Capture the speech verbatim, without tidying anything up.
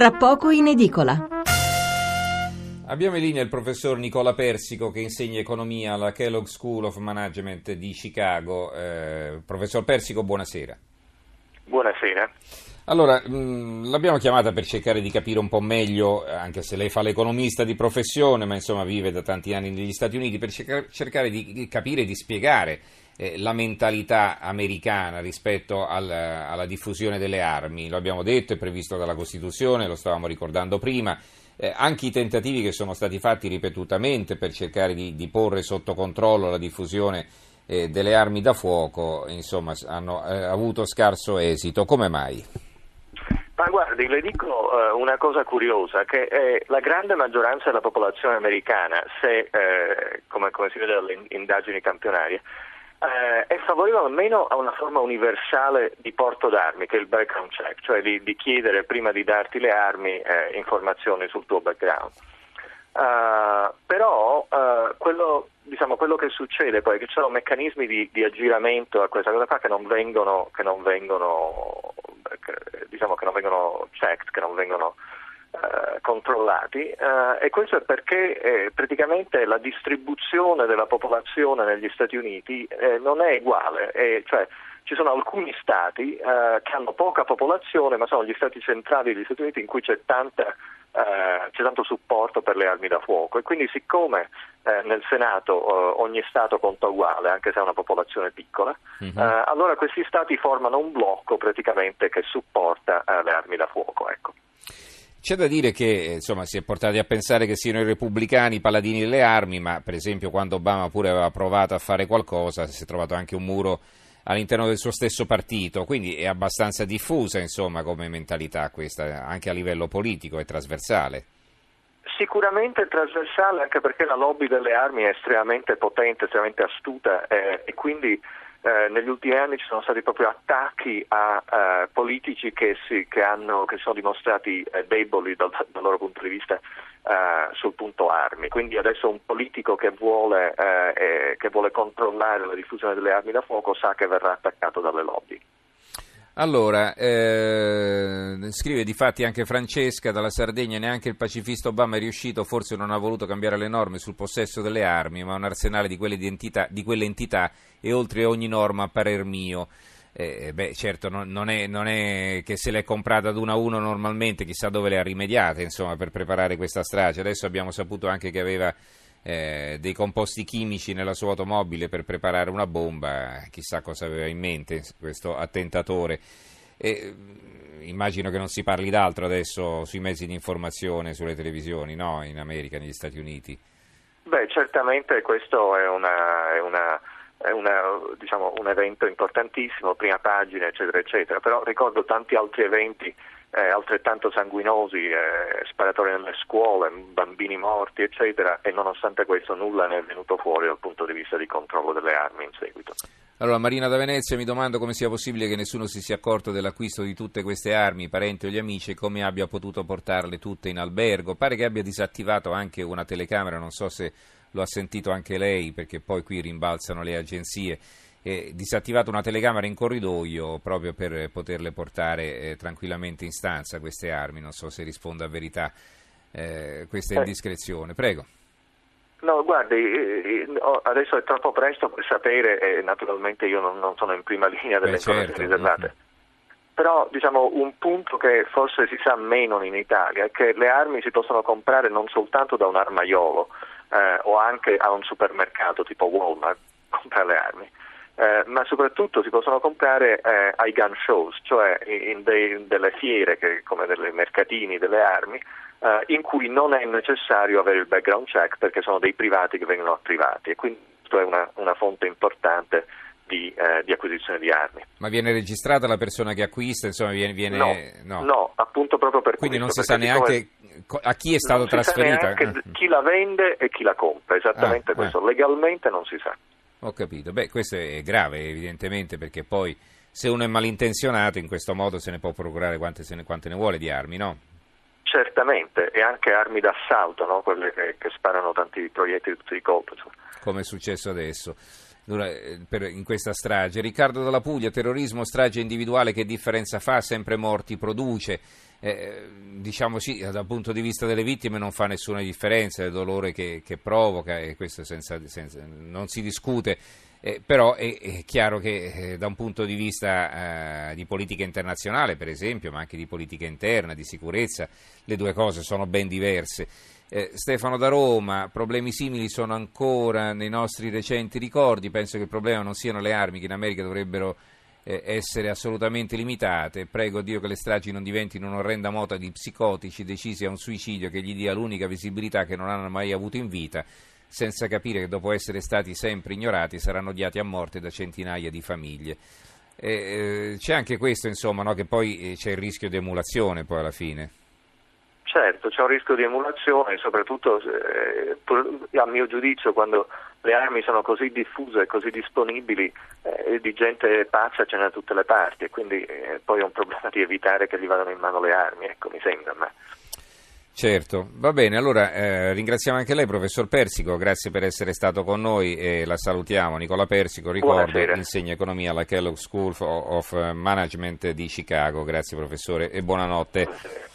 Tra poco in edicola. Abbiamo in linea il professor Nicola Persico, che insegna economia alla Kellogg School of Management di Chicago. Eh, professor Persico, buonasera. Buonasera. Allora, mh, l'abbiamo chiamata per cercare di capire un po' meglio, anche se lei fa l'economista di professione, ma insomma vive da tanti anni negli Stati Uniti, per cerca- cercare di, di capire e di spiegare eh, la mentalità americana rispetto al, alla diffusione delle armi. Lo abbiamo detto, è previsto dalla Costituzione, lo stavamo ricordando prima, eh, anche i tentativi che sono stati fatti ripetutamente per cercare di, di porre sotto controllo la diffusione eh, delle armi da fuoco, insomma, hanno eh, avuto scarso esito. Come mai? Ma guardi, le dico eh, una cosa curiosa, che eh, la grande maggioranza della popolazione americana, se eh, come, come si vede dalle indagini campionarie, eh, è favorevole almeno a una forma universale di porto d'armi, che è il background check, cioè di, di chiedere prima di darti le armi eh, informazioni sul tuo background. Uh, però uh, quello, diciamo, quello che succede poi è che ci sono meccanismi di, di aggiramento a questa cosa qua che non vengono, che non vengono che, diciamo che non vengono checked, che non vengono uh, controllati uh, e questo è perché eh, praticamente la distribuzione della popolazione negli Stati Uniti eh, non è uguale, eh, cioè ci sono alcuni stati eh, che hanno poca popolazione, ma sono gli stati centrali degli Stati Uniti in cui c'è tanta Uh, c'è tanto supporto per le armi da fuoco, e quindi siccome uh, nel Senato uh, ogni Stato conta uguale, anche se è una popolazione piccola, mm-hmm. uh, allora questi Stati formano un blocco praticamente che supporta uh, le armi da fuoco, ecco. C'è da dire che insomma si è portati a pensare che siano i repubblicani i paladini delle armi, ma per esempio quando Obama pure aveva provato a fare qualcosa si è trovato anche un muro all'interno del suo stesso partito, quindi è abbastanza diffusa insomma come mentalità questa, anche a livello politico è trasversale. Sicuramente è trasversale, anche perché la lobby delle armi è estremamente potente, estremamente astuta eh, e quindi eh, negli ultimi anni ci sono stati proprio attacchi a eh, politici che si che hanno che sono dimostrati eh, deboli dal, dal loro punto di vista Uh, sul punto armi. Quindi adesso un politico che vuole, uh, eh, che vuole controllare la diffusione delle armi da fuoco sa che verrà attaccato dalle lobby. Allora, eh, scrive difatti anche Francesca dalla Sardegna: neanche il pacifista Obama è riuscito, forse non ha voluto cambiare le norme sul possesso delle armi, ma un arsenale di quelle entità, di quelle entità è oltre ogni norma a parer mio. Eh, beh, certo, non, non, è, non è che se l'è comprata ad uno a uno normalmente, chissà dove le ha rimediate, insomma, per preparare questa strage. Adesso abbiamo saputo anche che aveva eh, dei composti chimici nella sua automobile per preparare una bomba, chissà cosa aveva in mente questo attentatore. E, immagino che non si parli d'altro adesso sui mezzi di informazione, sulle televisioni, no? In America, negli Stati Uniti. Beh, certamente questo è una... È una... È una, diciamo, un evento importantissimo, prima pagina, eccetera, eccetera. Però ricordo tanti altri eventi eh, altrettanto sanguinosi, eh, sparatori nelle scuole, bambini morti, eccetera, e nonostante questo nulla ne è venuto fuori dal punto di vista di controllo delle armi in seguito. Allora, Marina da Venezia, mi domando come sia possibile che nessuno si sia accorto dell'acquisto di tutte queste armi, i parenti o gli amici, e come abbia potuto portarle tutte in albergo. Pare che abbia disattivato anche una telecamera, non so se lo ha sentito anche lei, perché poi qui rimbalzano le agenzie, eh, disattivato una telecamera in corridoio proprio per poterle portare eh, tranquillamente in stanza queste armi. Non so se risponde a verità eh, questa indiscrezione, prego. No, guardi, adesso è troppo presto per sapere, e naturalmente io non, non sono in prima linea delle Beh, cose certo. riservate. Però diciamo un punto che forse si sa meno in Italia è che le armi si possono comprare non soltanto da un armaiolo eh, o anche a un supermercato tipo Walmart, comprare le armi, eh, ma soprattutto si possono comprare eh, ai gun shows, cioè in, dei, in delle fiere che, come delle mercatini delle armi, eh, in cui non è necessario avere il background check, perché sono dei privati che vengono attivati, e quindi questo è una, una fonte importante Di, eh, di acquisizione di armi. Ma viene registrata la persona che acquista? Insomma, viene, viene... No, no. no, appunto proprio per Quindi questo. Quindi non si sa neanche come... a chi è stato non trasferita. Non si sa neanche ah. chi la vende e chi la compra, esattamente ah, questo. Ah. Legalmente non si sa. Ho capito. Beh, questo è grave evidentemente, perché poi se uno è malintenzionato in questo modo se ne può procurare quante, se ne, quante ne vuole di armi, no? Certamente, e anche armi d'assalto, no? Quelle che, che sparano tanti proiettili tutti di colpo. Insomma. Come è successo adesso in questa strage. Riccardo dalla Puglia: terrorismo, strage individuale, che differenza fa? Sempre morti produce. eh, diciamo sì, dal punto di vista delle vittime non fa nessuna differenza il dolore che, che provoca, e questo senza, senza, non si discute. Eh, però è, è chiaro che eh, da un punto di vista eh, di politica internazionale, per esempio, ma anche di politica interna, di sicurezza, le due cose sono ben diverse. Eh, Stefano da Roma, problemi simili sono ancora nei nostri recenti ricordi, penso che il problema non siano le armi, che in America dovrebbero eh, essere assolutamente limitate. Prego Dio che le stragi non diventino un'orrenda mota di psicotici decisi a un suicidio che gli dia l'unica visibilità che non hanno mai avuto in vita, senza capire che dopo essere stati sempre ignorati saranno odiati a morte da centinaia di famiglie. E, eh, c'è anche questo, insomma, no? Che poi eh, c'è il rischio di emulazione poi alla fine. Certo, c'è un rischio di emulazione, soprattutto eh, a mio giudizio quando le armi sono così diffuse e così disponibili, eh, di gente pazza ce n'è da tutte le parti, e quindi eh, poi è un problema di evitare che gli vadano in mano le armi, ecco, mi sembra. Ma... Certo, va bene, allora eh, ringraziamo anche lei, professor Persico, grazie per essere stato con noi e la salutiamo. Nicola Persico, ricordo, buonasera. Insegna economia alla Kellogg School of Management di Chicago. Grazie professore e buonanotte. Buonasera.